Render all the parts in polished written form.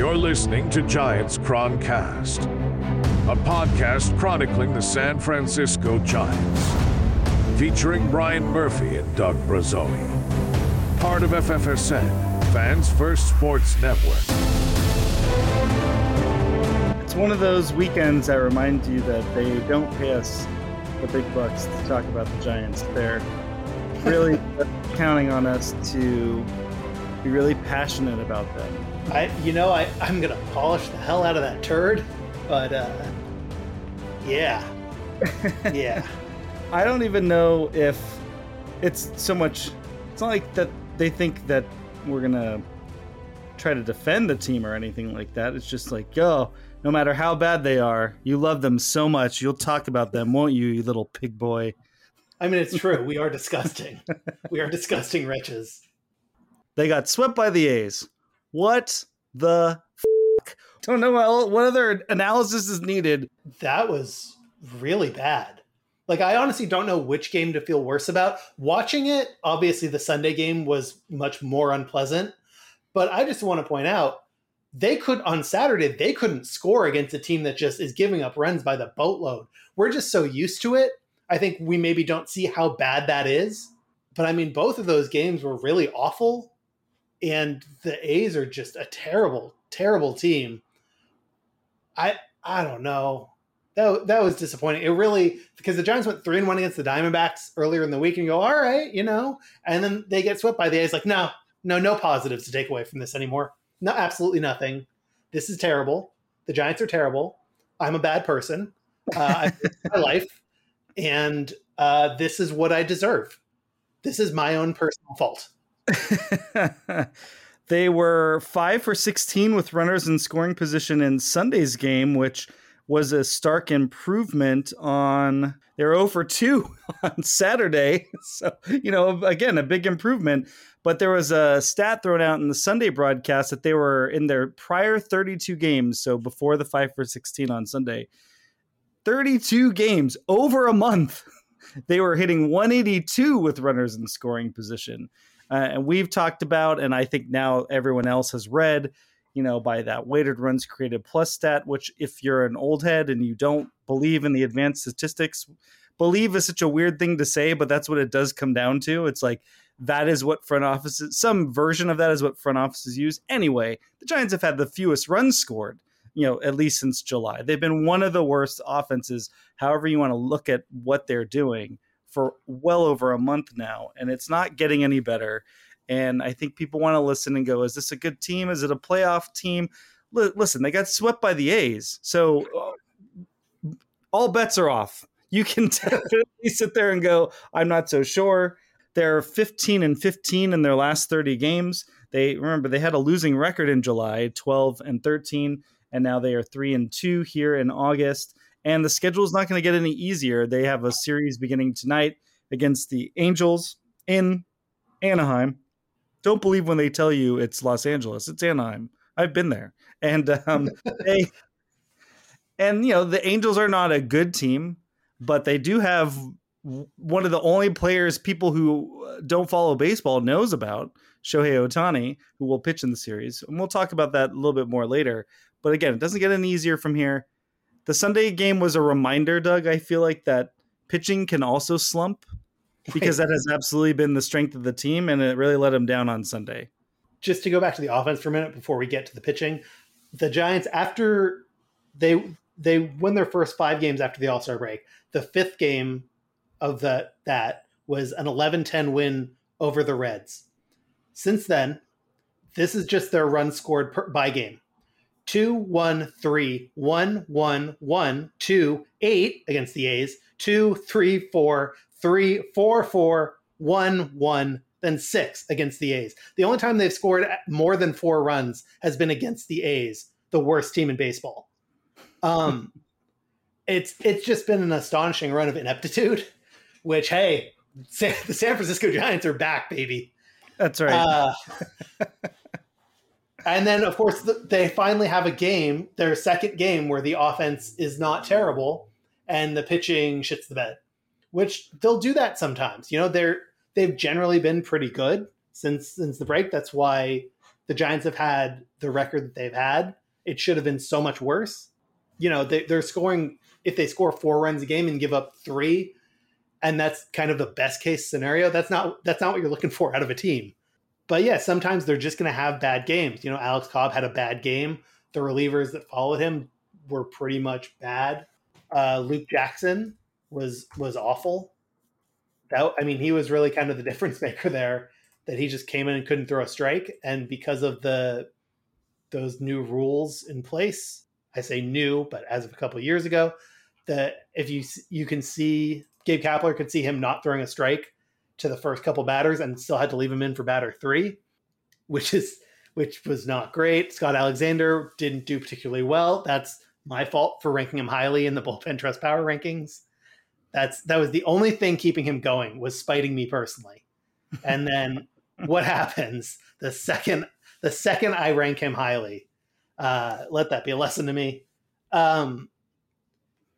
You're listening to Giants Chroncast, a podcast chronicling the San Francisco Giants, featuring Brian Murphy and Doug Brazzoli. Part of FFSN, Fans First Sports Network. It's one of those weekends that reminds you that they don't pay us the big bucks to talk about the Giants. They're really counting on us to be really passionate about them. I'm going to polish the hell out of that turd, but yeah. I don't even know if it's so much, it's not like that they think that we're going to try to defend the team or anything like that. It's just like, yo, no matter how bad they are, you love them so much. You'll talk about them, won't you, you little pig boy? I mean, it's true. We are disgusting. We are disgusting wretches. They got swept by the A's. What the fuck? Don't know what other analysis is needed. That was really bad. Like, I honestly don't know which game to feel worse about. Watching it, obviously the Sunday game was much more unpleasant. But I just want to point out, on Saturday, they couldn't score against a team that just is giving up runs by the boatload. We're just so used to it. I think we maybe don't see how bad that is. But I mean, both of those games were really awful. And the A's are just a terrible, terrible team. I don't know. That was disappointing. It really, because the Giants went 3-1 against the Diamondbacks earlier in the week and you go, all right, and then they get swept by the A's. Like, no positives to take away from this anymore. No, absolutely nothing. This is terrible. The Giants are terrible. I'm a bad person. I've lived my life. And this is what I deserve. This is my own personal fault. They were 5 for 16 with runners in scoring position in Sunday's game, which was a stark improvement on their 0 for 2 on Saturday. So, again, a big improvement. But there was a stat thrown out in the Sunday broadcast that they were in their prior 32 games. So before the 5 for 16 on Sunday, 32 games over a month, they were hitting 182 with runners in scoring position. And we've talked about, and I think now everyone else has read, by that weighted runs created plus stat, which if you're an old head and you don't believe in the advanced statistics, believe is such a weird thing to say, but that's what it does come down to. It's like, that is what front offices, some version of that is what front offices use. Anyway, the Giants have had the fewest runs scored, at least since July. They've been one of the worst offenses, however you want to look at what they're doing, for well over a month now, and it's not getting any better. And I think people want to listen and go, is this a good team? Is it a playoff team? Listen, they got swept by the A's. So all bets are off. You can definitely sit there and go, I'm not so sure. They're 15-15 in their last 30 games. They had a losing record in July, 12-13, and now they are 3-2 here in August. And the schedule is not going to get any easier. They have a series beginning tonight against the Angels in Anaheim. Don't believe when they tell you it's Los Angeles. It's Anaheim. I've been there. And the Angels are not a good team, but they do have one of the only players people who don't follow baseball knows about, Shohei Ohtani, who will pitch in the series. And we'll talk about that a little bit more later. But again, it doesn't get any easier from here. The Sunday game was a reminder, Doug, I feel like, that pitching can also slump, because that has absolutely been the strength of the team, and it really let them down on Sunday. Just to go back to the offense for a minute before we get to the pitching, the Giants, after they won their first 5 games after the All-Star break, the fifth game of that was an 11-10 win over the Reds. Since then, this is just their run scored by game. 2-1-3-1-1-1-2-8 against the A's. 2-3-4-3-4-4-1-1, then 6 against the A's. The only time they've scored more than 4 runs has been against the A's, the worst team in baseball. It's just been an astonishing run of ineptitude. Which, hey, the San Francisco Giants are back, baby. That's right. And then, of course, they finally have a game, their second game, where the offense is not terrible and the pitching shits the bed, which they'll do that sometimes. They've generally been pretty good since the break. That's why the Giants have had the record that they've had. It should have been so much worse. You know, they're scoring, if they score 4 runs a game and give up 3, and that's kind of the best case scenario, that's not what you're looking for out of a team. But yeah, sometimes they're just going to have bad games. You know, Alex Cobb had a bad game. The relievers that followed him were pretty much bad. Luke Jackson was awful. He was really kind of the difference maker there, that he just came in and couldn't throw a strike. And because of those new rules in place, I say new, but as of a couple of years ago, that if you can see, Gabe Kapler could see him not throwing a strike to the first couple batters and still had to leave him in for batter 3, which was not great. Scott Alexander didn't do particularly well. That's my fault for ranking him highly in the bullpen trust power rankings. That was the only thing keeping him going, was spiting me personally. And then what happens the second I rank him highly? Let that be a lesson to me. And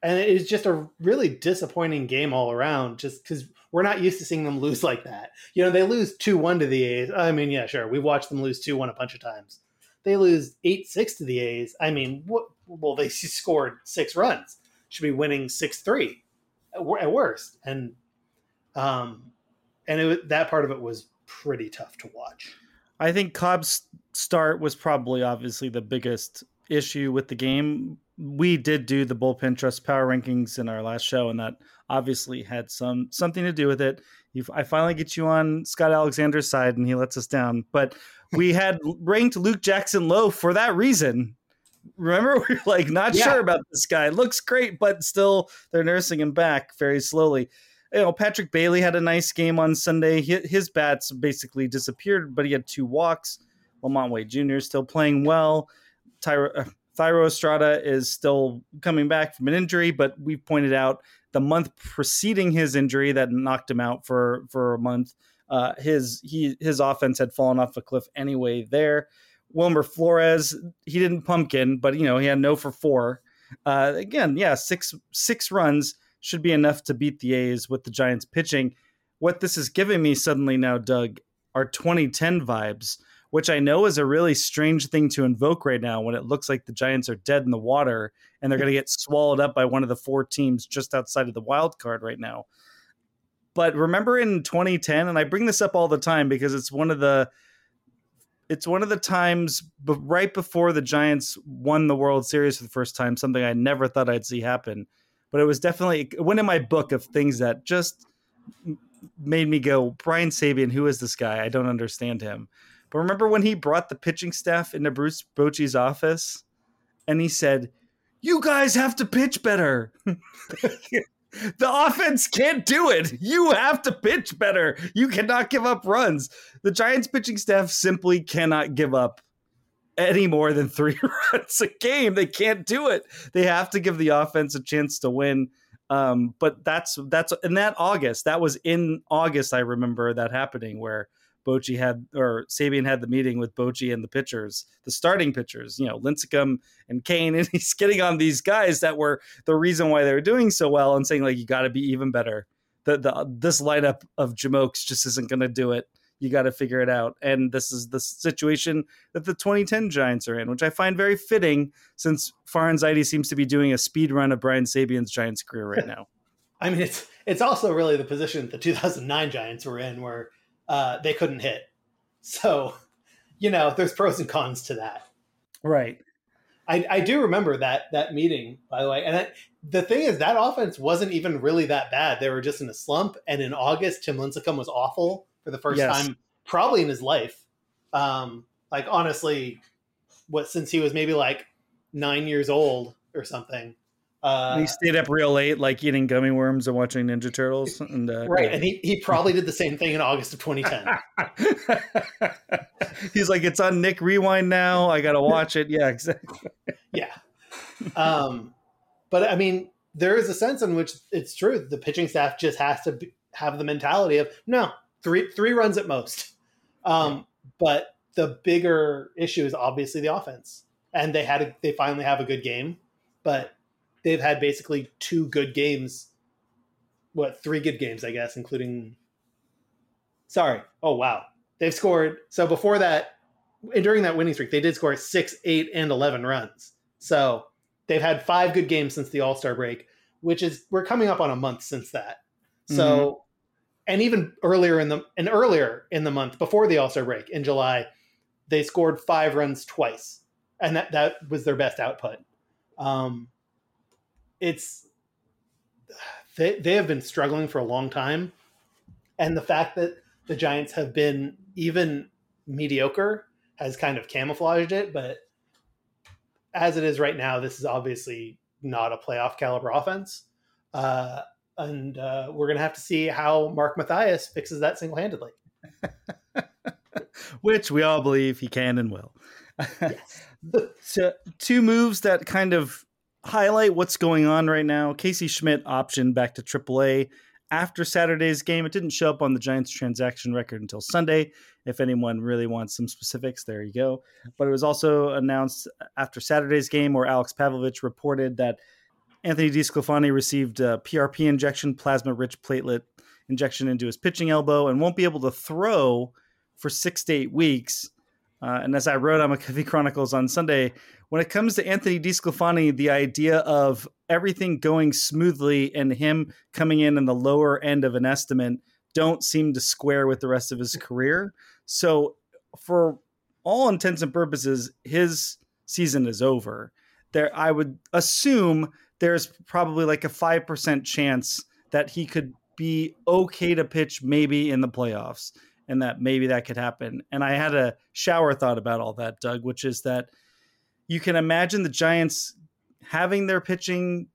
it was just a really disappointing game all around, just because we're not used to seeing them lose like that. You know, they lose 2-1 to the A's. I mean, yeah, sure. We watched them lose 2-1 a bunch of times. They lose 8-6 to the A's. I mean, well, they scored 6 runs. Should be winning 6-3 at worst. And that part of it was pretty tough to watch. I think Cobb's start was probably obviously the biggest issue with the game. We did do the bullpen trust power rankings in our last show, and that obviously had something to do with it. I finally get you on Scott Alexander's side, and he lets us down. But we had ranked Luke Jackson low for that reason. Remember, we were like, not sure about this guy. Looks great, but still they're nursing him back very slowly. You know, Patrick Bailey had a nice game on Sunday. His bats basically disappeared, but he had 2 walks. LaMonte Wade Jr. is still playing well. Thairo Estrada is still coming back from an injury, but we pointed out the month preceding his injury that knocked him out for a month. His offense had fallen off a cliff anyway there. Wilmer Flores, he didn't pumpkin, but you know, he had 0 for 4. Again, yeah, six runs should be enough to beat the A's with the Giants pitching. What this is giving me suddenly now, Doug, are 2010 vibes, which I know is a really strange thing to invoke right now when it looks like the Giants are dead in the water and they're going to get swallowed up by one of the 4 teams just outside of the wild card right now. But remember in 2010, and I bring this up all the time because it's one of the times right before the Giants won the World Series for the first time, something I never thought I'd see happen. But it was definitely, it went in my book of things that just made me go, Brian Sabean, who is this guy? I don't understand him. But remember when he brought the pitching staff into Bruce Bochy's office and he said, you guys have to pitch better. The offense can't do it. You have to pitch better. You cannot give up runs. The Giants pitching staff simply cannot give up any more than 3 runs a game. They can't do it. They have to give the offense a chance to win. But that's in that August. That was in August. I remember that happening where Sabean had the meeting with Bochy and the pitchers, the starting pitchers, you know, Lincecum and Kane, and he's getting on these guys that were the reason why they were doing so well and saying, like, you got to be even better. This lineup of Jamokes just isn't going to do it. You got to figure it out. And this is the situation that the 2010 Giants are in, which I find very fitting since Farhanzaidi seems to be doing a speed run of Brian Sabean's Giants career right now. I mean, it's also really the position the 2009 Giants were in where they couldn't hit. So, you know, there's pros and cons to that. Right. I do remember that meeting, by the way. And the thing is, that offense wasn't even really that bad. They were just in a slump. And in August, Tim Lincecum was awful for the first time, probably in his life. Like, honestly, since he was maybe like 9 years old or something. He stayed up real late, like eating gummy worms and watching Ninja Turtles. And, and he probably did the same thing in August of 2010. He's like, it's on Nick Rewind now. I got to watch it. Yeah, exactly. Yeah. But I mean, there is a sense in which it's true. The pitching staff just has to have the mentality of, no, three runs at most. But the bigger issue is obviously the offense. And they finally have a good game, but they've had basically 2 good games. 3 good games, I guess, including... Sorry. Oh, wow. They've scored. So before that, during that winning streak, they did score 6, 8, and 11 runs. So they've had 5 good games since the All-Star break, which is, we're coming up on a month since that. So, and even earlier in the month before the All-Star break in July, they scored 5 runs twice. And that was their best output. They have been struggling for a long time. And the fact that the Giants have been even mediocre has kind of camouflaged it. But as it is right now, this is obviously not a playoff caliber offense. And we're going to have to see how Mark Mathias fixes that single-handedly. Which we all believe he can and will. Yes. So, 2 moves that kind of highlight what's going on right now. Casey Schmitt optioned back to AAA after Saturday's game. It didn't show up on the Giants transaction record until Sunday. If anyone really wants some specifics, there you go. But it was also announced after Saturday's game where Alex Pavlovich reported that Anthony DeSclafani received a PRP injection, plasma-rich platelet injection into his pitching elbow, and won't be able to throw for 6 to 8 weeks. And as I wrote on McAfee Chronicles on Sunday, when it comes to Anthony DeSclafani, the idea of everything going smoothly and him coming in the lower end of an estimate don't seem to square with the rest of his career. So for all intents and purposes, his season is over. There, I would assume there's probably like a 5% chance that he could be okay to pitch maybe in the playoffs. And that maybe that could happen. And I had a shower thought about all that, Doug, which is that you can imagine the Giants having their pitching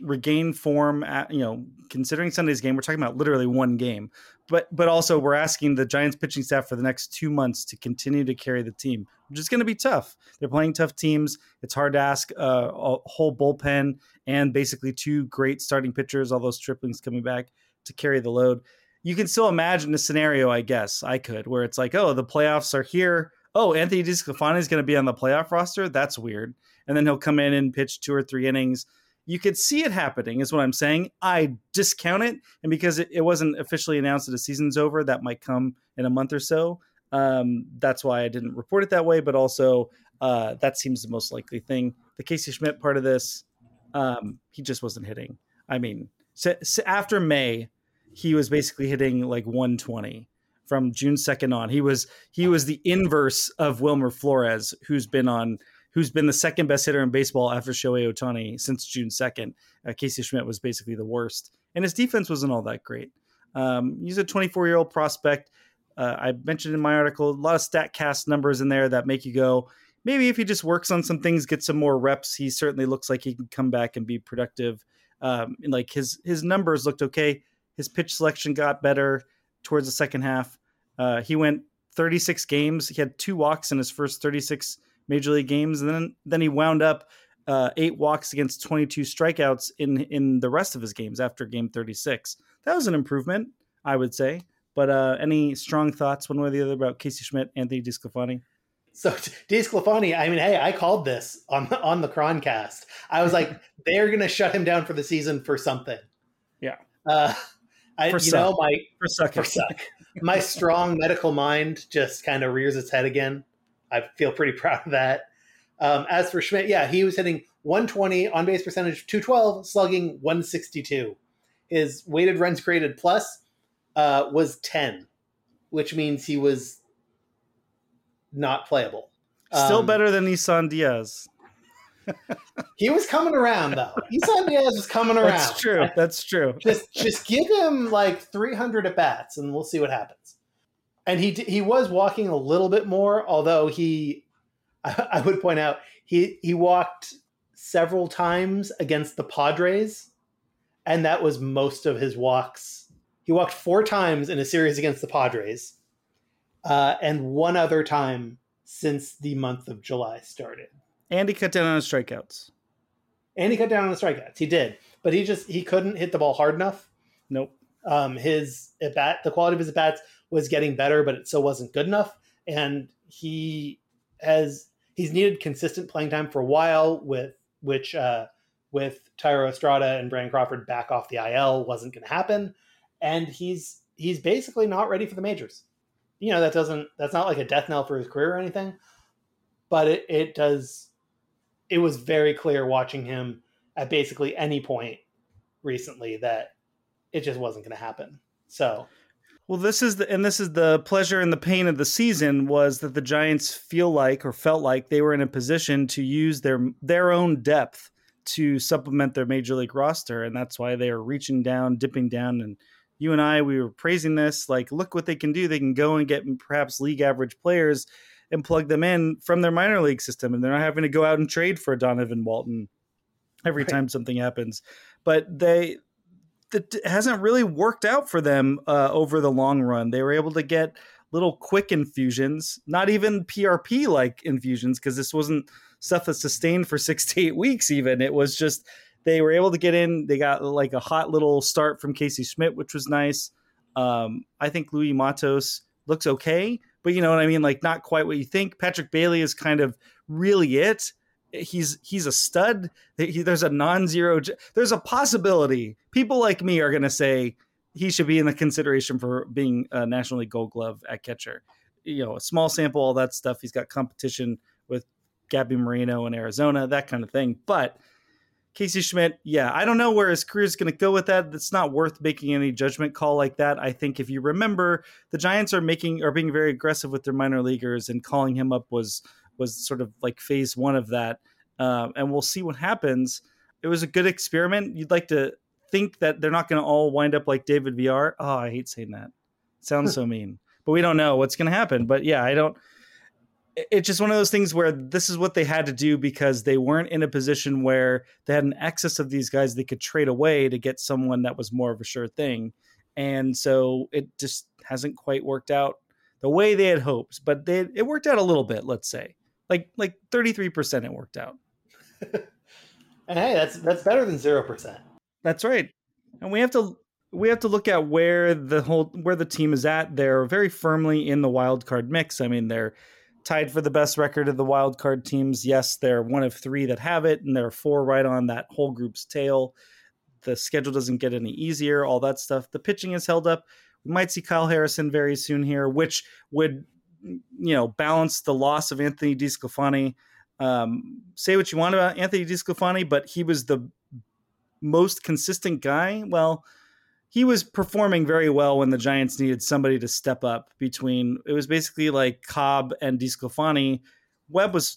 regain form at, you know, considering Sunday's game, we're talking about literally 1 game, but also we're asking the Giants pitching staff for the next 2 months to continue to carry the team, which is going to be tough. They're playing tough teams. It's hard to ask a whole bullpen and basically 2 great starting pitchers, all those Striplings coming back to carry the load. You can still imagine a scenario, I guess, I could, where it's like, oh, the playoffs are here. Oh, Anthony DeSclafani is going to be on the playoff roster? That's weird. And then he'll come in and pitch 2 or 3 innings. You could see it happening is what I'm saying. I discount it. And because it wasn't officially announced that the season's over, that might come in a month or so. That's why I didn't report it that way. But also, that seems the most likely thing. The Casey Schmitt part of this, he just wasn't hitting. I mean, so after May, he was basically hitting like 120 from June 2nd on. He was the inverse of Wilmer Flores, who's been the second best hitter in baseball after Shohei Ohtani since June 2nd. Casey Schmitt was basically the worst, and his defense wasn't all that great. He's a 24-year-old prospect. I mentioned in my article a lot of StatCast numbers in there that make you go, maybe if he just works on some things, gets some more reps, he certainly looks like he can come back and be productive. And like his numbers looked okay. His pitch selection got better towards the second half. He went 36 games. He had 2 walks in his first 36 major league games. And then he wound up 8 walks against 22 strikeouts in the rest of his games after game 36. That was an improvement, I would say. But any strong thoughts one way or the other about Casey Schmitt, Anthony DeSclafani? So DeSclafani, I mean, hey, I called this on the Chroncast. I was like, they're going to shut him down for the season for something. Yeah. My strong medical mind just kind of rears its head again. I feel pretty proud of that. As for Schmitt, yeah, he was hitting 120, on base percentage 212, slugging 162. His weighted runs created plus was 10, which means he was not playable. Still better than Isan Diaz. He was coming around, though. Isan Diaz was coming around. That's true. That's true. Just give him like 300 at bats, and we'll see what happens. And he was walking a little bit more, although I would point out he walked several times against the Padres, and that was most of his walks. He walked 4 times in a series against the Padres, and 1 other time since the month of July started. And he cut down on his strikeouts. He did. But he couldn't hit the ball hard enough. Nope. The quality of his at-bats was getting better, but it still wasn't good enough. And he's needed consistent playing time for a while, with Thairo Estrada and Brandon Crawford back off the IL wasn't going to happen. And he's basically not ready for the majors. You know, that's not like a death knell for his career or anything. but it was very clear watching him at basically any point recently that it just wasn't going to happen. So, well, this is the pleasure and the pain of the season was that the Giants felt like they were in a position to use their own depth to supplement their major league roster. And that's why they are reaching down, dipping down. And you and I, we were praising this, like, look what they can do. They can go and get perhaps league average players and plug them in from their minor league system. And they're not having to go out and trade for Donovan Walton every time something happens, but that hasn't really worked out for them over the long run. They were able to get little quick infusions, not even PRP like infusions, because this wasn't stuff that sustained for 6 to 8 weeks even. It was just they were able to get in. They got like a hot little start from Casey Schmitt, which was nice. I think Luis Matos looks okay, but you know what I mean? Like not quite what you think. Patrick Bailey is kind of really it. He's a stud. There's a non-zero. There's a possibility. People like me are going to say he should be in the consideration for being a National League Gold Glove at catcher. You know, a small sample, all that stuff. He's got competition with Gabby Moreno in Arizona, that kind of thing. But Casey Schmitt, yeah, I don't know where his career is going to go with that. That's not worth making any judgment call like that. I think if you remember, the Giants are being very aggressive with their minor leaguers, and calling him up was sort of like phase one of that. And we'll see what happens. It was a good experiment. You'd like to think that they're not going to all wind up like David VR. Oh, I hate saying that. It sounds so mean, but we don't know what's going to happen. But yeah, it's just one of those things where this is what they had to do because they weren't in a position where they had an excess of these guys they could trade away to get someone that was more of a sure thing. And so it just hasn't quite worked out the way they had hopes, but it worked out a little bit, let's say. Like 33% it worked out. And hey, that's better than 0%. That's right. And we have to look at where the team is at. They're very firmly in the wild card mix. I mean, they're tied for the best record of the wild card teams. Yes, they're one of three that have it, and there are four right on that whole group's tail. The schedule doesn't get any easier, all that stuff. The pitching is held up. We might see Kyle Harrison very soon here, which would balance the loss of Anthony DeSclafani. Say what you want about Anthony DeSclafani, but he was the most consistent guy. Well, he was performing very well when the Giants needed somebody to step up between. It was basically like Cobb and DeSclafani. Webb was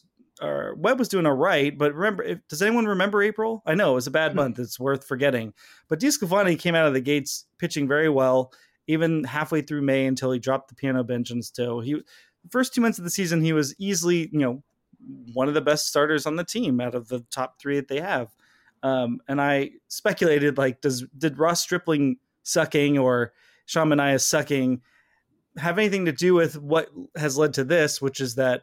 doing all right, but remember, does anyone remember April? I know it was a bad month. It's worth forgetting. But DeSclafani came out of the gates pitching very well, even halfway through May until he dropped the piano bench on his toe. The first 2 months of the season, he was easily, one of the best starters on the team out of the top three that they have. And I speculated, like, did Ross Stripling sucking or Sean Manaea sucking have anything to do with what has led to this, which is that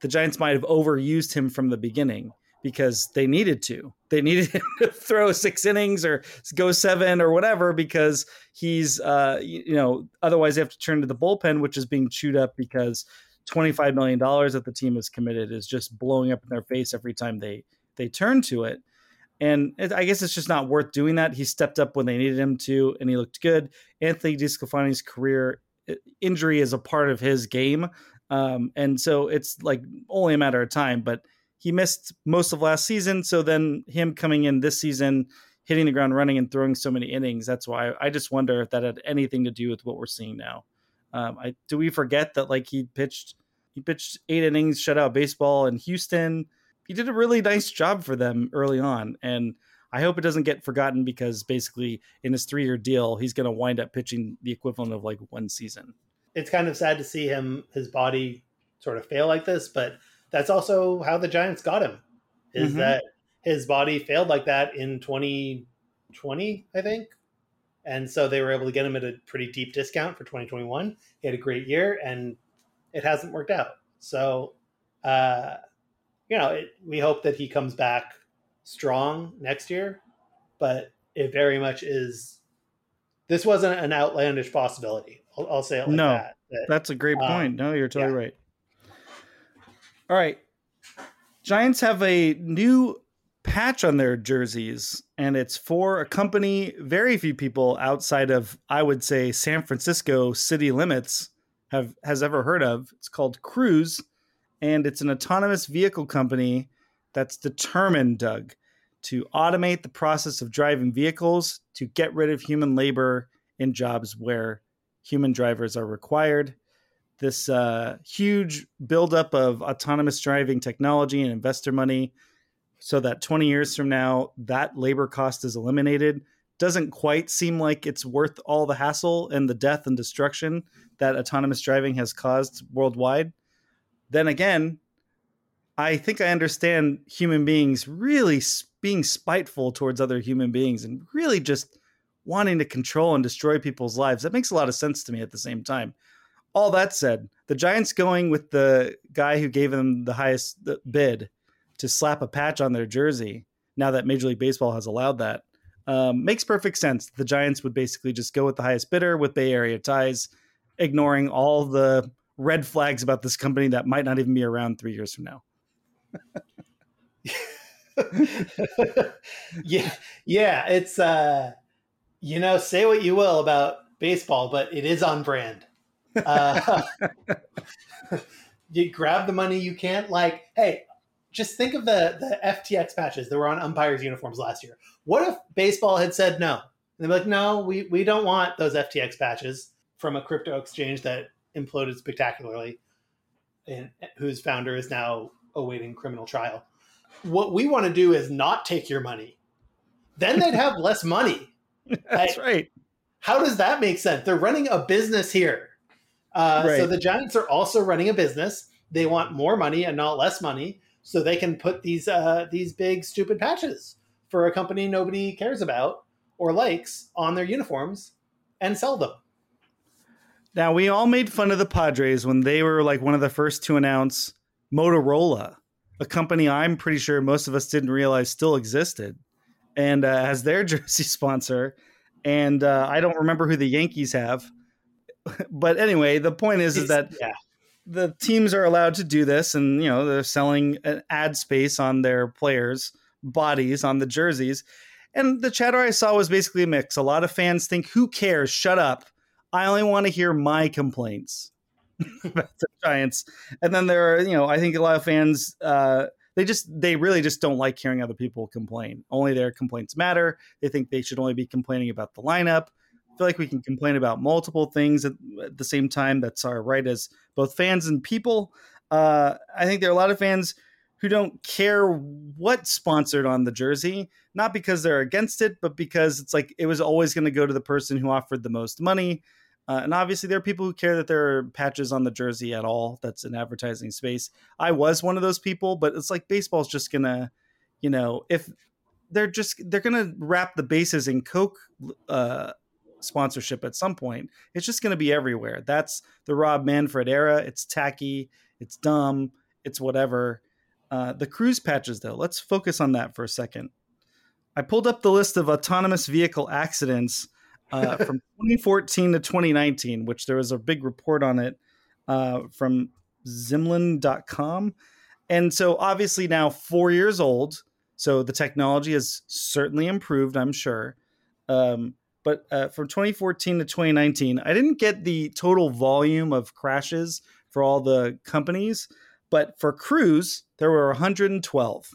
the Giants might have overused him from the beginning because they needed to. They needed him to throw 6 innings or go 7 or whatever, because he's, otherwise they have to turn to the bullpen, which is being chewed up because $25 million that the team has committed is just blowing up in their face every time they turn to it. And I guess it's just not worth doing that. He stepped up when they needed him to, and he looked good. Anthony DeSclafani's career injury is a part of his game. And so it's like only a matter of time, but he missed most of last season, so then him coming in this season, hitting the ground running and throwing so many innings, that's why I just wonder if that had anything to do with what we're seeing now. Do we forget that like he pitched 8 innings, shutout baseball in Houston? He did a really nice job for them early on, and I hope it doesn't get forgotten because basically in his 3-year deal, he's going to wind up pitching the equivalent of like 1 season. It's kind of sad to see his body sort of fail like this, but that's also how the Giants got him, is that his body failed like that in 2020, I think. And so they were able to get him at a pretty deep discount for 2021. He had a great year, and it hasn't worked out. So, we hope that he comes back strong next year, but it very much is, this wasn't an outlandish possibility. I'll say it like that. That's a great point. No, you're totally right. All right. Giants have a new patch on their jerseys, and it's for a company very few people outside of, I would say, San Francisco city limits has ever heard of. It's called Cruise, and it's an autonomous vehicle company that's determined, Doug, to automate the process of driving vehicles to get rid of human labor in jobs where human drivers are required. This huge buildup of autonomous driving technology and investor money so that 20 years from now, that labor cost is eliminated doesn't quite seem like it's worth all the hassle and the death and destruction that autonomous driving has caused worldwide. Then again, I think I understand human beings really being spiteful towards other human beings and really just wanting to control and destroy people's lives. That makes a lot of sense to me at the same time. All that said, the Giants going with the guy who gave them the highest bid to slap a patch on their jersey, now that Major League Baseball has allowed that, makes perfect sense. The Giants would basically just go with the highest bidder with Bay Area ties, ignoring all the red flags about this company that might not even be around 3 years from now. Yeah. It's, say what you will about baseball, but it is on brand. You grab the money you can. Like, hey, just think of the FTX patches that were on umpires' uniforms last year. What if baseball had said no? And they'd be like, no, we don't want those FTX patches from a crypto exchange that imploded spectacularly and whose founder is now awaiting criminal trial. What we want to do is not take your money. Then they'd have less money. That's right. How does that make sense? They're running a business here. Right. So the Giants are also running a business. They want more money and not less money, so they can put these big stupid patches for a company nobody cares about or likes on their uniforms and sell them. Now, we all made fun of the Padres when they were like one of the first to announce Motorola, a company I'm pretty sure most of us didn't realize still existed, and as their jersey sponsor. And I don't remember who the Yankees have. But anyway, the point is that the teams are allowed to do this, and they're selling an ad space on their players' bodies on the jerseys. And the chatter I saw was basically a mix. A lot of fans think, "Who cares? Shut up! I only want to hear my complaints about the Giants." And then there are, I think a lot of fans they really just don't like hearing other people complain. Only their complaints matter. They think they should only be complaining about the lineup. I feel like we can complain about multiple things at the same time. That's our right as both fans and people. I think there are a lot of fans who don't care what's sponsored on the jersey, not because they're against it, but because it's like it was always going to go to the person who offered the most money. And obviously there are people who care that there are patches on the jersey at all. That's an advertising space. I was one of those people, but it's like baseball's just going to, if they're going to wrap the bases in Coke, sponsorship at some point. It's just going to be everywhere. That's the Rob Manfred era. It's tacky, it's dumb, it's whatever. The Cruise patches, though, let's focus on that for a second. I pulled up the list of autonomous vehicle accidents from 2014 to 2019, which there was a big report on it from Zimlin.com. And so obviously now 4 years old, so the technology has certainly improved, I'm sure. But from 2014 to 2019, I didn't get the total volume of crashes for all the companies. But for Cruise, there were 112,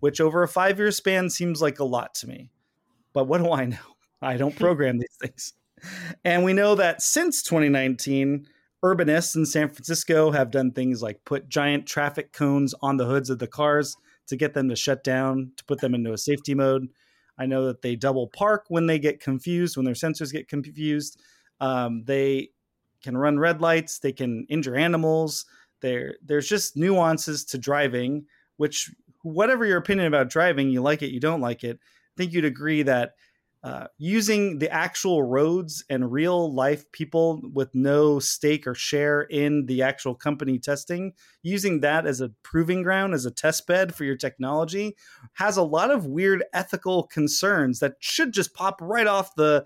which over a 5-year span seems like a lot to me. But what do I know? I don't program these things. And we know that since 2019, urbanists in San Francisco have done things like put giant traffic cones on the hoods of the cars to get them to shut down, to put them into a safety mode. I know that they double park when they get confused, when their sensors get confused. They can run red lights. They can injure animals. There's just nuances to driving, which whatever your opinion about driving, you like it, you don't like it. I think you'd agree that using the actual roads and real life people with no stake or share in the actual company testing, using that as a proving ground, as a test bed for your technology, has a lot of weird ethical concerns that should just pop right off the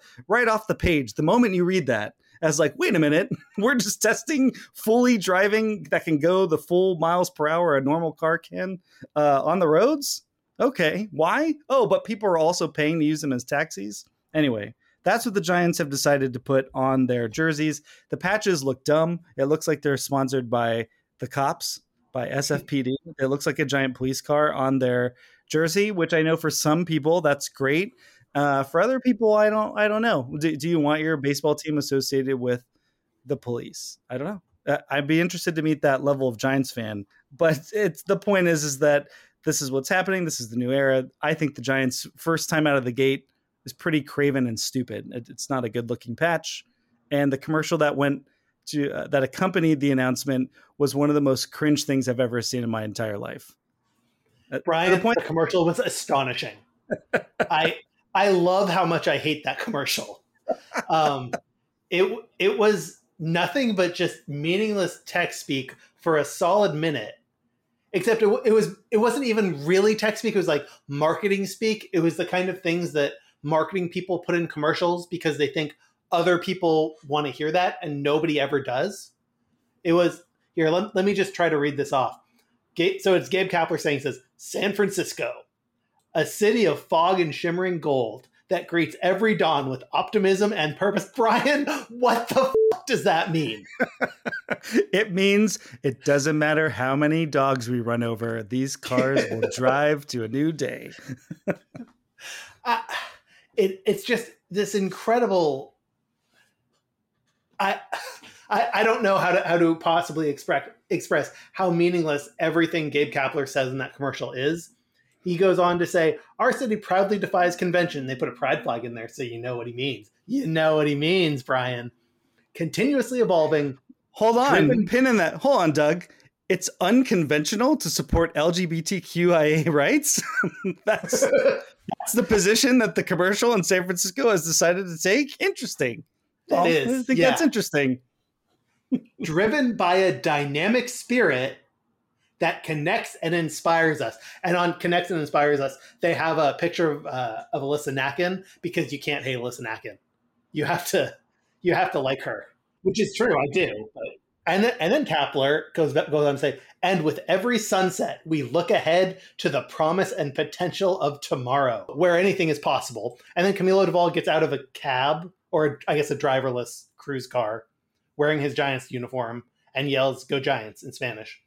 page the moment you read that, as like, wait a minute, we're just testing fully driving that can go the full miles per hour a normal car can on the roads. Okay, why? Oh, but people are also paying to use them as taxis. Anyway, that's what the Giants have decided to put on their jerseys. The patches look dumb. It looks like they're sponsored by the cops. by SFPD. It looks like a giant police car on their jersey, which I know for some people that's great. For other people, I don't know. Do you want your baseball team associated with the police? I don't know. I'd be interested to meet that level of Giants fan. But it's the point is that this is what's happening. This is the new era. I think the Giants' first time out of the gate is pretty craven and stupid. It's not a good looking patch. And the commercial that that accompanied the announcement was one of the most cringe things I've ever seen in my entire life. Brian, the commercial was astonishing. I love how much I hate that commercial. It was nothing but just meaningless tech speak for a solid minute. Except it wasn't even really tech speak. It was like marketing speak. It was the kind of things that marketing people put in commercials because they think other people want to hear that, and nobody ever does. It was here. Let me just try to read this off. So it's Gabe Kapler saying, says, San Francisco, a city of fog and shimmering gold that greets every dawn with optimism and purpose. Brian, what the fuck does that mean? It means it doesn't matter how many dogs we run over. These cars will drive to a new day. It's just this incredible. I don't know how to possibly express how meaningless everything Gabe Kapler says in that commercial is. He goes on to say, our city proudly defies convention. They put a pride flag in there, so you know what he means. You know what he means, Brian. Continuously evolving. Hold on. Pin in that. Hold on, Doug. It's unconventional to support LGBTQIA rights. That's the position that the commercial in San Francisco has decided to take. Interesting. I think that's interesting. Driven by a dynamic spirit that connects and inspires us. And on Connects and Inspires Us, they have a picture of Alyssa Nacken, because you can't hate Alyssa Nacken. You have to like her, which is true. I do. And then Kapler goes on to say, and with every sunset, we look ahead to the promise and potential of tomorrow, where anything is possible. And then Camilo Duvall gets out of a cab, or I guess a driverless cruise car, wearing his Giants uniform, and yells, "Go Giants" in Spanish.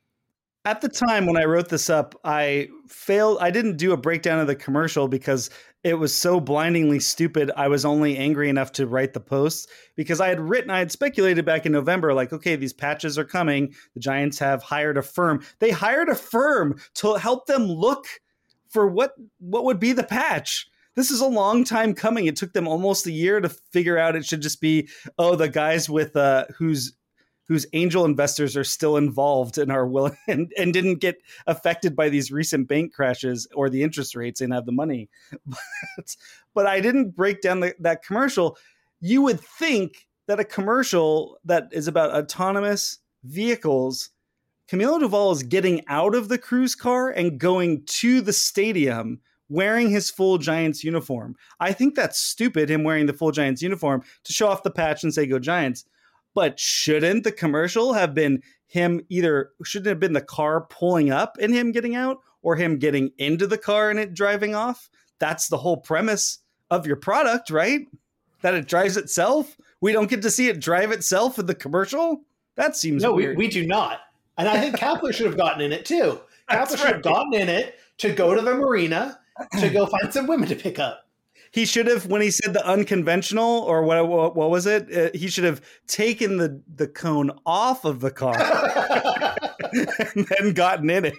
At the time when I wrote this up, I failed. I didn't do a breakdown of the commercial because it was so blindingly stupid. I was only angry enough to write the post because I had speculated back in November, like, okay, these patches are coming. The Giants have hired a firm. They hired a firm to help them look for what would be the patch. This is a long time coming. It took them almost a year to figure out it should just be, oh, the guys with whose angel investors are still involved and are willing and didn't get affected by these recent bank crashes or the interest rates and have the money. But I didn't break down that commercial. You would think that a commercial that is about autonomous vehicles, Camilo Duvall is getting out of the cruise car and going to the stadium wearing his full Giants uniform. I think that's stupid, him wearing the full Giants uniform to show off the patch and say, "Go Giants." But shouldn't the commercial have been him shouldn't have been the car pulling up and him getting out, or him getting into the car and it driving off? That's the whole premise of your product, right? That it drives itself. We don't get to see it drive itself in the commercial. That seems weird. We do not. And I think Kapler should have gotten in it too. Kapler should have gotten in it to go to the marina, to go find some women to pick up. He should have, when he said the unconventional, or what was it? He should have taken the cone off of the car and then gotten in it.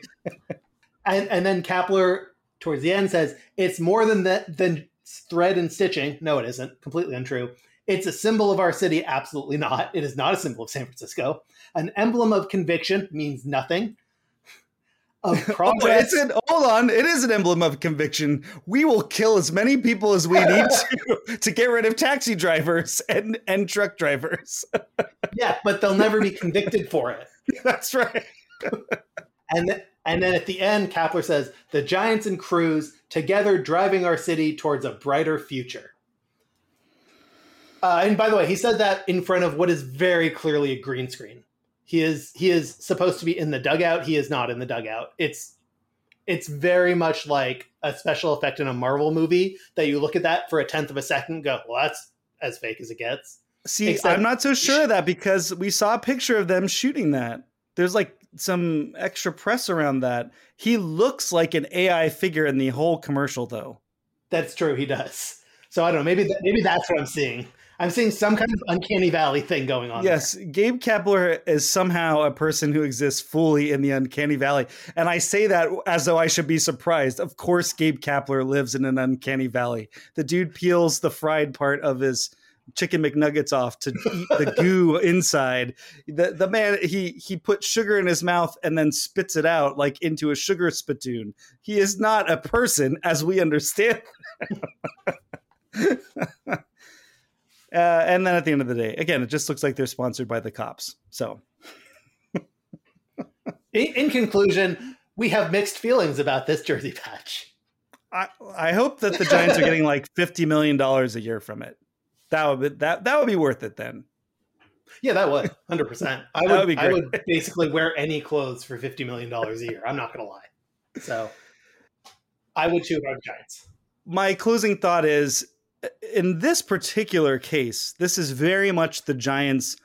And then Kapler, towards the end, says, it's more than thread and stitching. No, it isn't. Completely untrue. It's a symbol of our city. Absolutely not. It is not a symbol of San Francisco. An emblem of conviction means nothing. Hold on. It is an emblem of conviction. We will kill as many people as we need to get rid of taxi drivers and truck drivers. Yeah, but they'll never be convicted for it. That's right. And then at the end, Kapler says, the Giants and Cruise together driving our city towards a brighter future. And by the way, he said that in front of what is very clearly a green screen. He is supposed to be in the dugout. He is not in the dugout. It's very much like a special effect in a Marvel movie that you look at that for a tenth of a second and go, well, that's as fake as it gets. See, I'm not so sure of that because we saw a picture of them shooting that. There's like some extra press around that. He looks like an AI figure in the whole commercial, though. That's true. He does. So I don't know. Maybe that's what I'm seeing. I'm seeing some kind of uncanny valley thing going on. Yes. There. Gabe Kapler is somehow a person who exists fully in the uncanny valley. And I say that as though I should be surprised. Of course, Gabe Kapler lives in an uncanny valley. The dude peels the fried part of his chicken McNuggets off to eat the goo inside. The man, he put sugar in his mouth and then spits it out like into a sugar spittoon. He is not a person as we understand. And then at the end of the day, again, it just looks like they're sponsored by the cops. So in conclusion, we have mixed feelings about this jersey patch. I hope that the Giants are getting like $50 million a year from it. That would be worth it then. Yeah, that would 100%. I would basically wear any clothes for $50 million a year. I'm not going to lie. So I would choose our Giants. My closing thought is, in this particular case, this is very much the Giants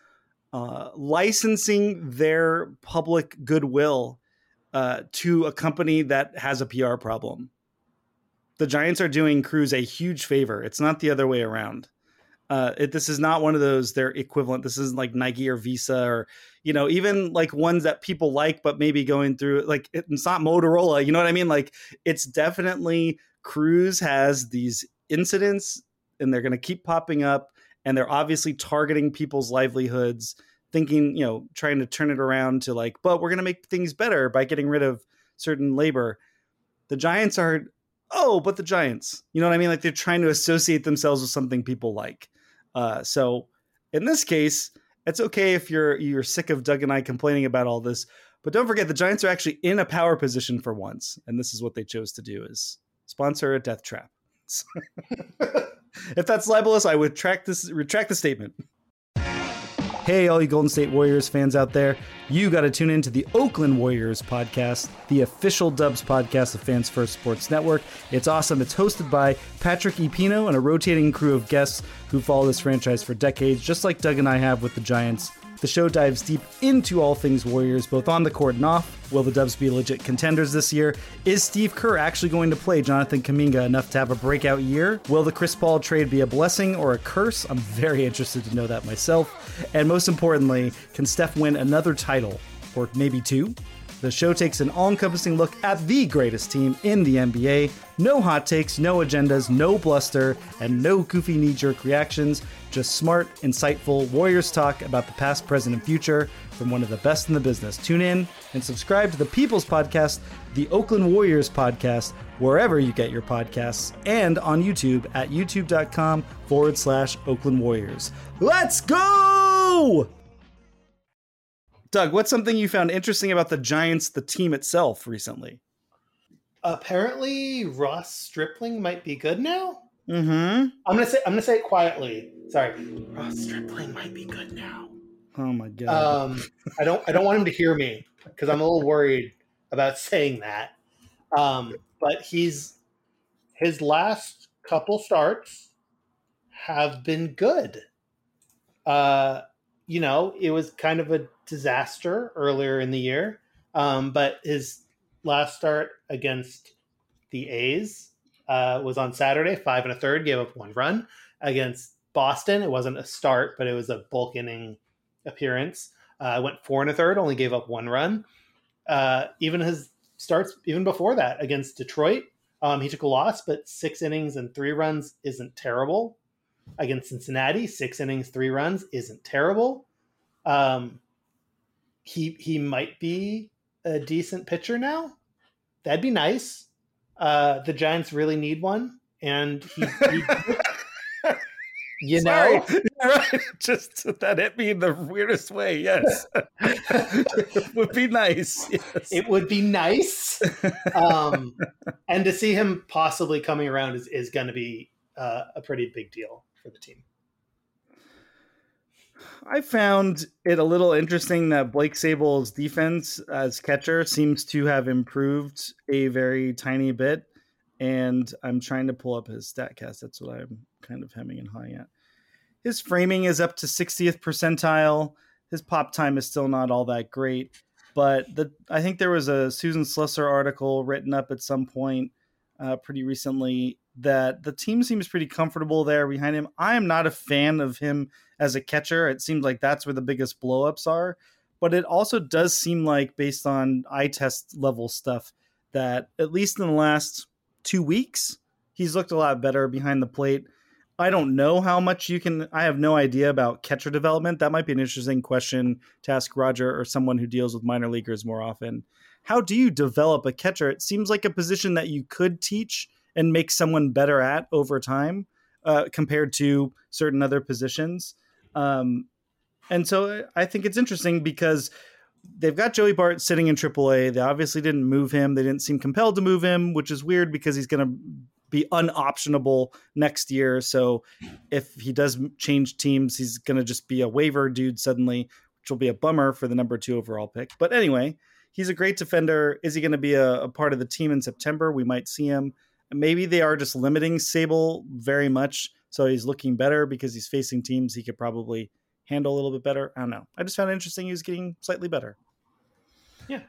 licensing their public goodwill to a company that has a PR problem. The Giants are doing Cruise a huge favor. It's not the other way around. This is not one of those, their equivalent. This isn't like Nike or Visa or, even like ones that people like, but maybe going through like it's not Motorola. You know what I mean? Like it's definitely Cruise has these incidents and they're going to keep popping up and they're obviously targeting people's livelihoods, thinking, trying to turn it around to like, but we're going to make things better by getting rid of certain labor. The Giants are, but the Giants, you know what I mean? Like they're trying to associate themselves with something people like. So in this case, it's okay if you're sick of Doug and I complaining about all this, but don't forget the Giants are actually in a power position for once. And this is what they chose to do is sponsor a death trap. If that's libelous, I would retract the statement. Hey, all you Golden State Warriors fans out there, you got to tune in to the Oakland Warriors podcast, the official Dubs podcast of Fans First Sports Network. It's awesome. It's hosted by Patrick Epino and a rotating crew of guests who follow this franchise for decades, just like Doug and I have with the Giants. The show dives deep into all things Warriors, both on the court and off. Will the Dubs be legit contenders this year? Is Steve Kerr actually going to play Jonathan Kuminga enough to have a breakout year? Will the Chris Paul trade be a blessing or a curse? I'm very interested to know that myself. And most importantly, can Steph win another title, or maybe two? The show takes an all-encompassing look at the greatest team in the NBA. No hot takes, no agendas, no bluster, and no goofy knee-jerk reactions. Just smart, insightful Warriors talk about the past, present, and future from one of the best in the business. Tune in and subscribe to the People's Podcast, the Oakland Warriors Podcast, wherever you get your podcasts, and on YouTube at youtube.com/Oakland Warriors. Let's go! Doug, what's something you found interesting about the Giants, the team itself, recently? Apparently, Ross Stripling might be good now. Mm-hmm. I'm gonna say it quietly. Sorry, Ross Stripling might be good now. Oh my god. I don't want him to hear me because I'm a little worried about saying that. But his last couple starts have been good. It was kind of a disaster earlier in the year, but his last start against the A's was on Saturday, 5 1/3, gave up one run. Against Boston, it wasn't a start, but it was a bulk inning appearance. Went 4 1/3, only gave up one run. Even his starts, even before that, against Detroit, he took a loss, but 6 innings and 3 runs isn't terrible. Against Cincinnati, 6 innings, 3 runs isn't terrible. He might be a decent pitcher now. That'd be nice. The Giants really need one, and he Sorry. All right. Just that hit me in the weirdest way. Yes, it would be nice. Yes. It would be nice, and to see him possibly coming around is going to be a pretty big deal for the team. I found it a little interesting that Blake Sable's defense as catcher seems to have improved a very tiny bit. And I'm trying to pull up his StatCast. That's what I'm kind of hemming and hawing at. His framing is up to 60th percentile. His pop time is still not all that great. But I think there was a Susan Slusser article written up at some point pretty recently that the team seems pretty comfortable there behind him. I am not a fan of him as a catcher. It seems like that's where the biggest blowups are. But it also does seem like, based on eye test level stuff, that at least in the last 2 weeks, he's looked a lot better behind the plate. I don't know how much I have no idea about catcher development. That might be an interesting question to ask Roger or someone who deals with minor leaguers more often. How do you develop a catcher? It seems like a position that you could teach and make someone better at over time compared to certain other positions. And so I think it's interesting because they've got Joey Bart sitting in AAA. They obviously didn't move him. They didn't seem compelled to move him, which is weird because he's going to be unoptionable next year. So if he does change teams, he's going to just be a waiver dude suddenly, which will be a bummer for the number 2 overall pick. But anyway, he's a great defender. Is he going to be a part of the team in September? We might see him. Maybe they are just limiting Sable very much, so he's looking better because he's facing teams he could probably handle a little bit better. I don't know. I just found it interesting he was getting slightly better. Yeah,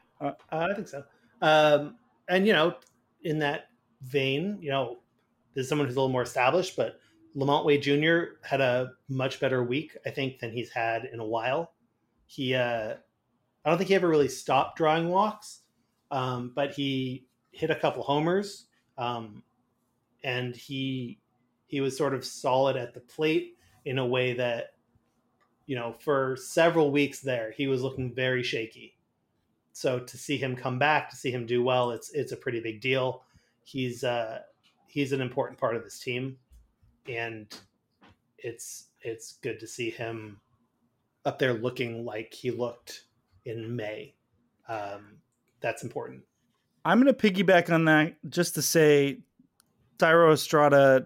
I think so. And, you know, in that vein, you know, there's someone who's a little more established, but LaMonte Wade Jr. had a much better week, I think, than he's had in a while. He, I don't think he ever really stopped drawing walks, but he hit a couple homers, and he was sort of solid at the plate in a way that, you know, for several weeks there, he was looking very shaky. So to see him come back, to see him do well, it's a pretty big deal. He's an important part of this team, and it's good to see him up there looking like he looked in May. That's important. I'm going to piggyback on that just to say Thairo Estrada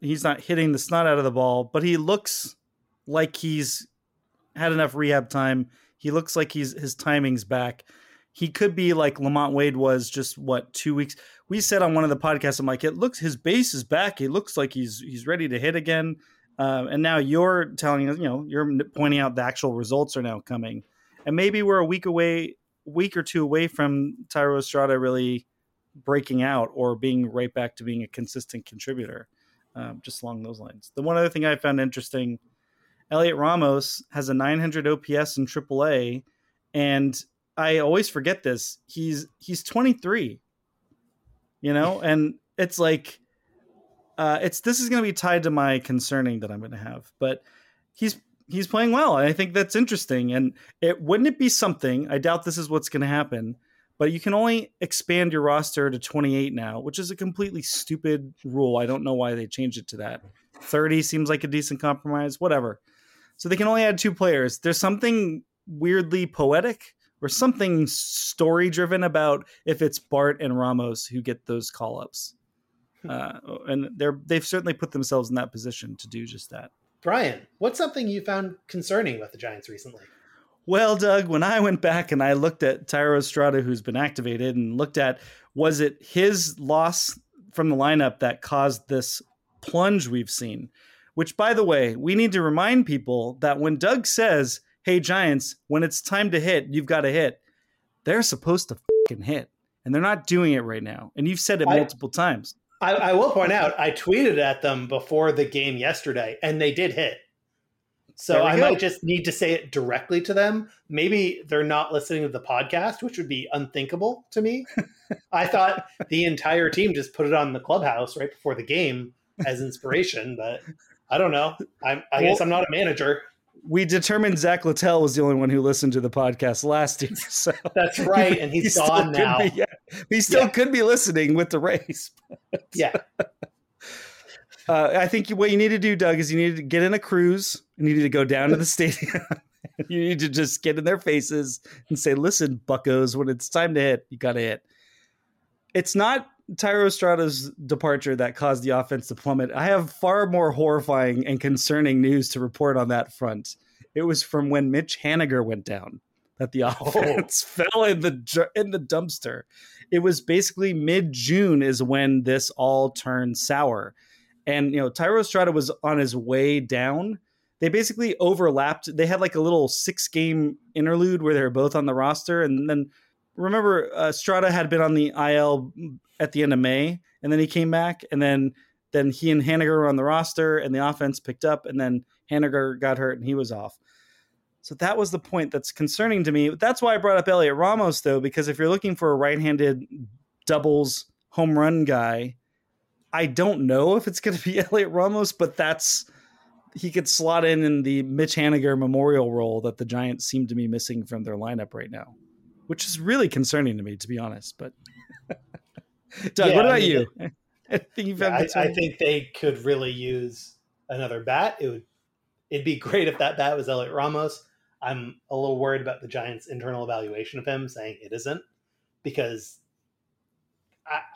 he's not hitting the snot out of the ball, but he looks like he's had enough rehab time. He looks like his timing's back. He could be like LaMonte Wade was just 2 weeks. We said on one of the podcasts, I'm like, his base is back. He looks like he's ready to hit again. And now you're telling us, you know, you're pointing out the actual results are now coming, and maybe we're a week or two away from Thairo Estrada really breaking out or being right back to being a consistent contributor. Just along those lines. The one other thing I found interesting, Elliot Ramos has a 900 OPS in AAA, and I always forget this. He's 23, you know, and it's like, this is going to be tied to my concerning that I'm going to have, but he's playing well. And I think that's interesting. And wouldn't it be something, I doubt this is what's going to happen, but you can only expand your roster to 28 now, which is a completely stupid rule. I don't know why they changed it to that. 30 seems like a decent compromise, whatever. So they can only add 2 players. There's something weirdly poetic or something story-driven about if it's Bart and Ramos who get those call-ups. And they've certainly put themselves in that position to do just that. Brian, what's something you found concerning about the Giants recently? Well, Doug, when I went back and I looked at Thairo Estrada, who's been activated, and looked at, was it his loss from the lineup that caused this plunge we've seen? Which, by the way, we need to remind people that when Doug says, hey, Giants, when it's time to hit, you've got to hit. They're supposed to fucking hit, and they're not doing it right now. And you've said it multiple times. I will point out, I tweeted at them before the game yesterday, and they did hit. So I might just need to say it directly to them. Maybe they're not listening to the podcast, which would be unthinkable to me. I thought the entire team just put it on the clubhouse right before the game as inspiration, but I don't know. I guess I'm not a manager. We determined Zach Littell was the only one who listened to the podcast last year. So that's right. And he's gone now. He still could be listening with the race. Yeah. I think what you need to do, Doug, is you need to get in a cruise. You need to go down to the stadium. You need to just get in their faces and say, listen, buckos, when it's time to hit, you got to hit. It's not Thairo Estrada's departure that caused the offense to plummet. I have far more horrifying and concerning news to report on that front. It was from when Mitch Haniger went down that the offense fell in the dumpster. It was basically mid-June is when this all turned sour. And, you know, Thairo Estrada was on his way down. they basically overlapped. They had like a little 6-game interlude where they were both on the roster. And then remember, Estrada had been on the IL at the end of May, and then he came back, and then he and Haniger were on the roster, and the offense picked up, and then Haniger got hurt and he was off. So that was the point that's concerning to me. That's why I brought up Elliot Ramos, though, because if you're looking for a right-handed doubles home run guy, I don't know if it's going to be Elliot Ramos, but he could slot in the Mitch Haniger memorial role that the Giants seem to be missing from their lineup right now, which is really concerning to me, to be honest. But Doug, what about you? I think they could really use another bat. It'd be great if that bat was Elliot Ramos. I'm a little worried about the Giants' internal evaluation of him, saying it isn't, because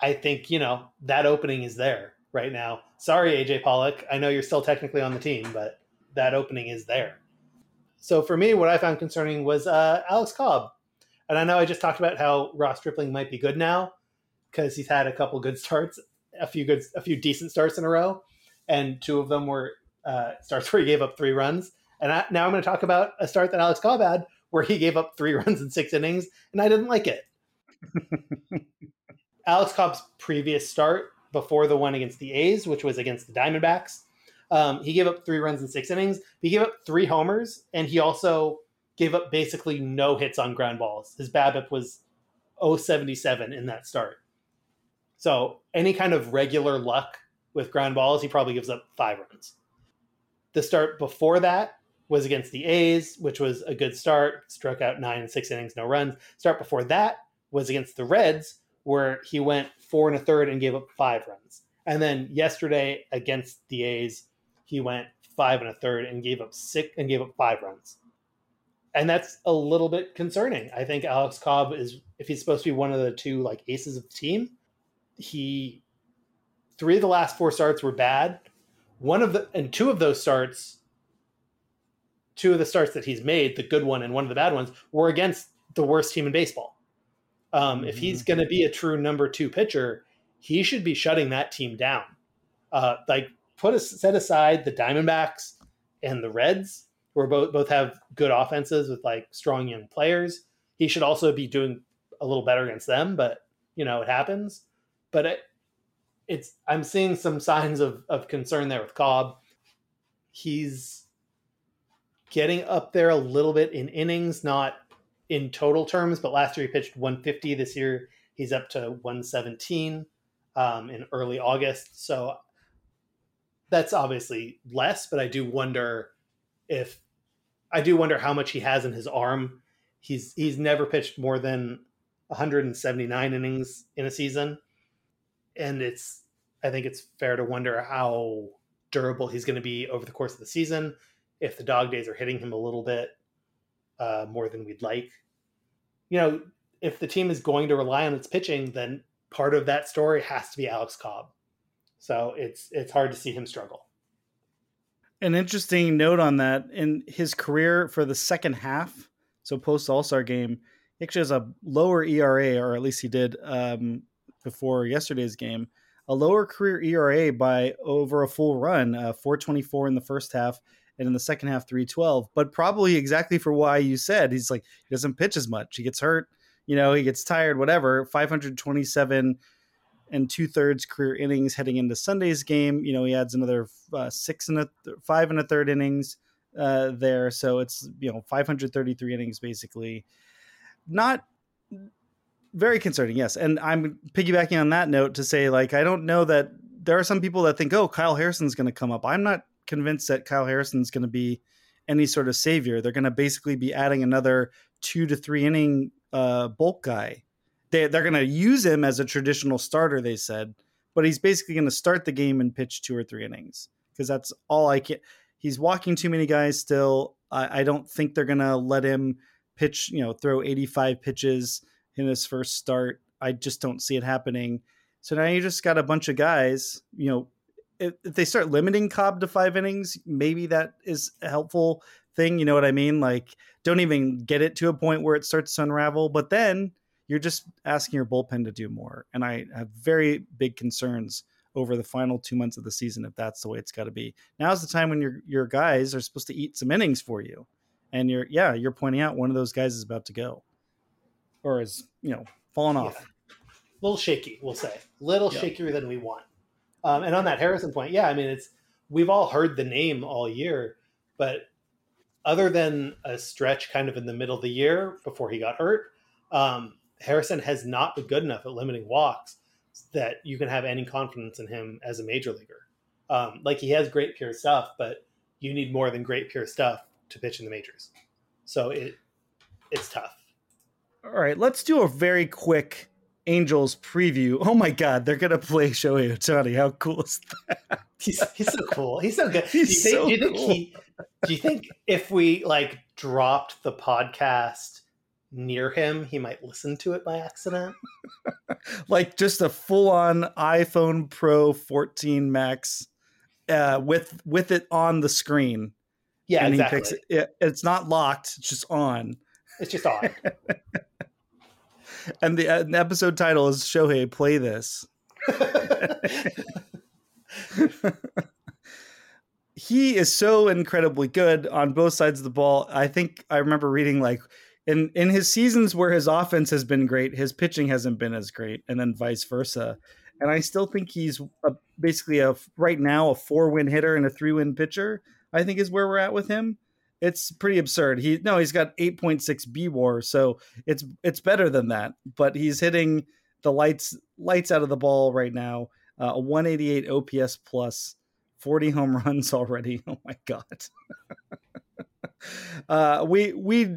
I think, that opening is there right now. Sorry, AJ Pollock. I know you're still technically on the team, but that opening is there. So for me, what I found concerning was Alex Cobb. And I know I just talked about how Ross Stripling might be good now because he's had a couple good starts, a few decent starts in a row. And two of them were starts where he gave up 3 runs. And now I'm going to talk about a start that Alex Cobb had where he gave up 3 runs in 6 innings, and I didn't like it. Alex Cobb's previous start before the one against the A's, which was against the Diamondbacks, he gave up 3 runs in 6 innings. He gave up 3 homers, and he also gave up basically no hits on ground balls. His BABIP was 0.77 in that start. So any kind of regular luck with ground balls, he probably gives up 5 runs. The start before that was against the A's, which was a good start. Struck out 9 in 6 innings, no runs. Start before that was against the Reds, where he went 4 1/3 and gave up 5 runs. And then yesterday against the A's, he went 5 1/3 and gave up 5 runs. And that's a little bit concerning. I think Alex Cobb is, if he's supposed to be one of the two aces of the team, he 3 of the last 4 starts were bad. Two of the starts that he's made, the good one and one of the bad ones, were against the worst team in baseball. If he's going to be a true number 2 pitcher, he should be shutting that team down. Set aside the Diamondbacks and the Reds, who are both have good offenses with strong young players. He should also be doing a little better against them, but it happens. But I'm seeing some signs of concern there with Cobb. He's getting up there a little bit in innings, not in total terms, but last year he pitched 150. This year he's up to 117 in early August. So that's obviously less, but I do wonder how much he has in his arm. He's never pitched more than 179 innings in a season. And I think it's fair to wonder how durable he's going to be over the course of the season, if the dog days are hitting him a little bit more than we'd like. If the team is going to rely on its pitching, then part of that story has to be Alex Cobb. So it's hard to see him struggle. An interesting note on that, in his career for the second half, so post All-Star game, he actually has a lower ERA, or at least he did, before yesterday's game, a lower career ERA by over a full run, 4.24 in the first half, and in the second half, 3.12. But probably exactly for why you said, he's he doesn't pitch as much. He gets hurt, he gets tired, whatever. 527 and 2/3 career innings heading into Sunday's game. He adds another 5 1/3 innings there. So it's, 533 innings, basically. Not very concerning. Yes. And I'm piggybacking on that note to say, I don't know that there are some people that think, oh, Kyle Harrison's going to come up. I'm not convinced that Kyle Harrison's going to be any sort of savior. They're going to basically be adding another 2 to 3 inning bulk guy. They're going to use him as a traditional starter, they said, but he's basically going to start the game and pitch 2 or 3 innings. Cause that's all I can. He's walking too many guys still. I don't think they're going to let him pitch, throw 85 pitches in his first start. I just don't see it happening. So now you just got a bunch of guys, if they start limiting Cobb to 5 innings, maybe that is a helpful thing. You know what I mean? Don't even get it to a point where it starts to unravel, but then you're just asking your bullpen to do more. And I have very big concerns over the final 2 months of the season, if that's the way it's got to be. Now's the time when your guys are supposed to eat some innings for you. And you're pointing out one of those guys is about to go or is, fallen off. Yeah. A little shaky, we'll say. A little shakier than we want. And on that Harrison point, we've all heard the name all year, but other than a stretch kind of in the middle of the year before he got hurt, Harrison has not been good enough at limiting walks that you can have any confidence in him as a major leaguer. He has great pure stuff, but you need more than great pure stuff to pitch in the majors. So it's tough. All right, let's do a very quick Angels preview. Oh my God, they're going to play Shohei Ohtani. How cool is that? He's so cool. He's so good. Do you think if we dropped the podcast near him, he might listen to it by accident? Just a full-on iPhone Pro 14 Max with it on the screen. Yeah, and exactly. He picks it. It's not locked. It's just on. It's just on. And the episode title is Shohei, Play This. He is so incredibly good on both sides of the ball. I think I remember reading in his seasons where his offense has been great, his pitching hasn't been as great, and then vice versa. And I still think he's basically a 4-win hitter and a 3-win pitcher, I think is where we're at with him. It's pretty absurd. He's got 8.6 BWAR, so it's better than that. But he's hitting the lights out of the ball right now. A 188 OPS plus, 40 home runs already. Oh my God. We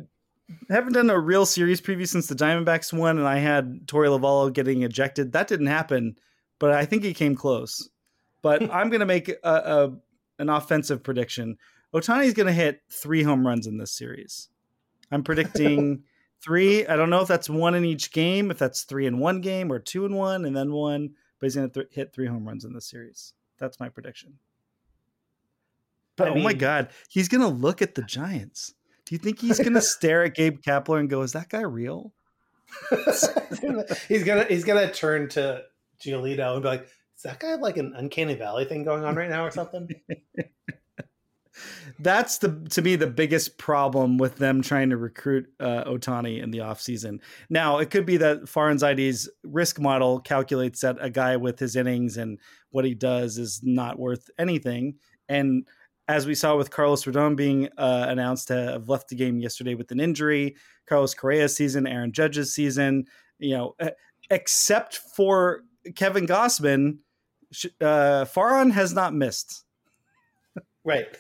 haven't done a real series preview since the Diamondbacks won, and I had Torey Lovullo getting ejected. That didn't happen, but I think he came close. But I'm going to make an offensive prediction. Ohtani's going to hit 3 home runs in this series. I'm predicting 3. I don't know if that's 1 in each game, if that's 3 in one game or 2 in one and then 1, but he's going to hit 3 home runs in this series. That's my prediction. But oh my God, he's going to look at the Giants. Do you think he's going to stare at Gabe Kapler and go, "Is that guy real?" He's going to turn to Giolito and be like, "Is that guy have an uncanny valley thing going on right now or something?" That's to me the biggest problem with them trying to recruit Ohtani in the offseason. Now, it could be that Farinzaidi's risk model calculates that a guy with his innings and what he does is not worth anything. And as we saw with Carlos Rodon being announced to have left the game yesterday with an injury, Carlos Correa's season, Aaron Judge's season, except for Kevin Gausman, Farhan has not missed. Right.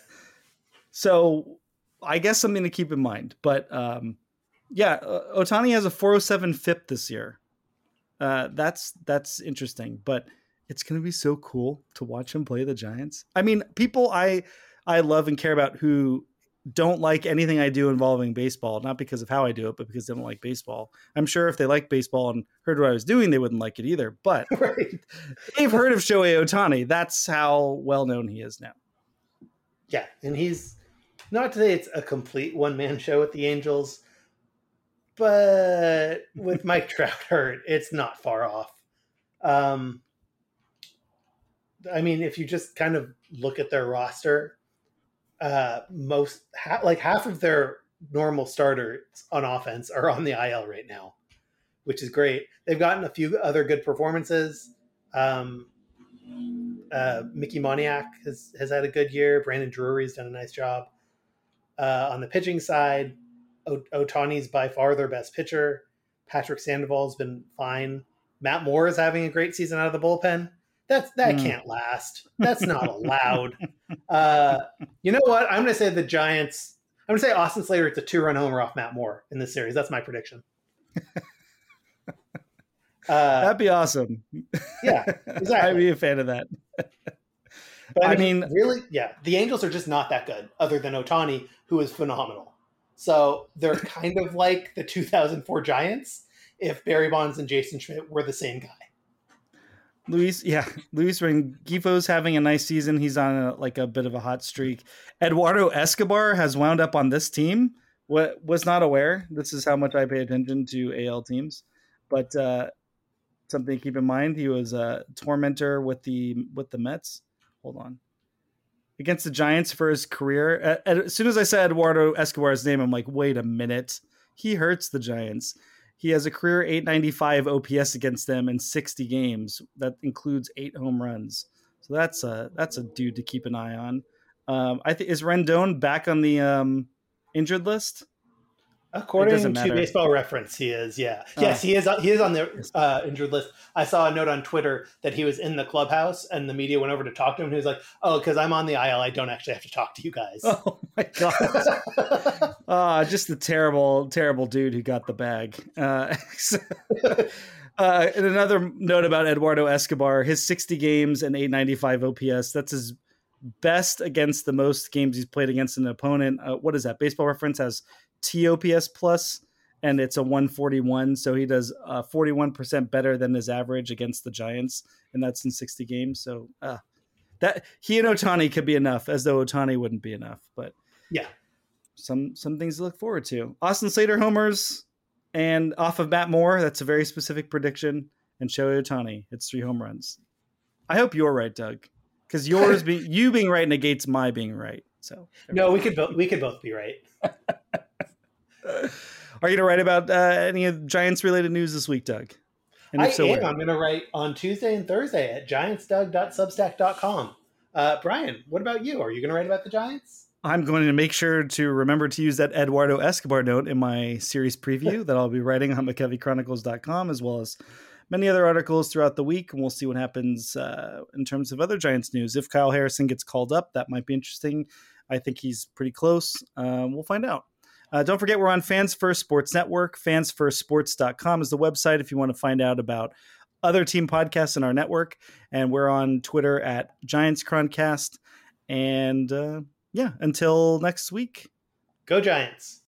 So I guess something to keep in mind. But Ohtani has a 407 FIP this year. That's interesting. But it's going to be so cool to watch him play the Giants. I mean, people I love and care about who don't like anything I do involving baseball, not because of how I do it, but because they don't like baseball. I'm sure if they like baseball and heard what I was doing, they wouldn't like it either. But right. They've heard of Shohei Ohtani. That's how well-known he is now. Yeah, and he's not to say it's a complete one-man show with the Angels, but with Mike Trout hurt, it's not far off. If you just kind of look at their roster, half of their normal starters on offense are on the IL right now, which is great. They've gotten a few other good performances. Mickey Moniak has had a good year. Brandon Drury's done a nice job. On the pitching side, Ohtani's by far their best pitcher. Patrick Sandoval's been fine. Matt Moore is having a great season out of the bullpen. That can't last. That's not allowed. You know what? I'm going to say the Giants. I'm going to say Austin Slater hits a 2-run homer off Matt Moore in this series. That's my prediction. That'd be awesome. Yeah, exactly. I'd be a fan of that. But the Angels are just not that good other than Ohtani, who is phenomenal. So they're kind of like the 2004 Giants if Barry Bonds and Jason Schmitt were the same guy. Luis Rengifo's having a nice season. He's on a bit of a hot streak. Eduardo Escobar has wound up on this team. Was not aware. This is how much I pay attention to AL teams. But something to keep in mind. He was a tormentor with the Mets. Hold on. Against the Giants for his career. As soon as I said Eduardo Escobar's name, I'm like, wait a minute. He hurts the Giants. He has a career 895 OPS against them in 60 games. That includes 8 home runs. So that's a dude to keep an eye on. Is Rendon back on the injured list? According to Baseball Reference, he is. Yeah. Yes, he is. He is on the injured list. I saw a note on Twitter that he was in the clubhouse and the media went over to talk to him. And he was like, "Oh, because I'm on the IL, I don't actually have to talk to you guys." Oh my god! Just the terrible, terrible dude who got the bag. And another note about Eduardo Escobar: his 60 games and 895 OPS. That's his best against the most games he's played against an opponent. What is that? Baseball Reference has TOPS plus, and it's a 141. So he does 41% better than his average against the Giants, and that's in 60 games. So that he and Ohtani could be enough, as though Ohtani wouldn't be enough. But yeah, some things to look forward to. Austin Slater homers and off of Matt Moore. That's a very specific prediction. And Shohei Ohtani hits 3 home runs. I hope you're right, Doug, because yours you being right negates my being right. So no, we could both be right. Are you going to write about any of Giants-related news this week, Doug? And I am. Where? I'm going to write on Tuesday and Thursday at giantsdoug.substack.com. Brian, what about you? Are you going to write about the Giants? I'm going to make sure to remember to use that Eduardo Escobar note in my series preview that I'll be writing on McKevyChronicles.com, as well as many other articles throughout the week. And we'll see what happens in terms of other Giants news. If Kyle Harrison gets called up, that might be interesting. I think he's pretty close. We'll find out. Don't forget, we're on Fans First Sports Network. FansFirstSports.com is the website if you want to find out about other team podcasts in our network. And we're on Twitter at Giants Chroncast. And until next week. Go Giants.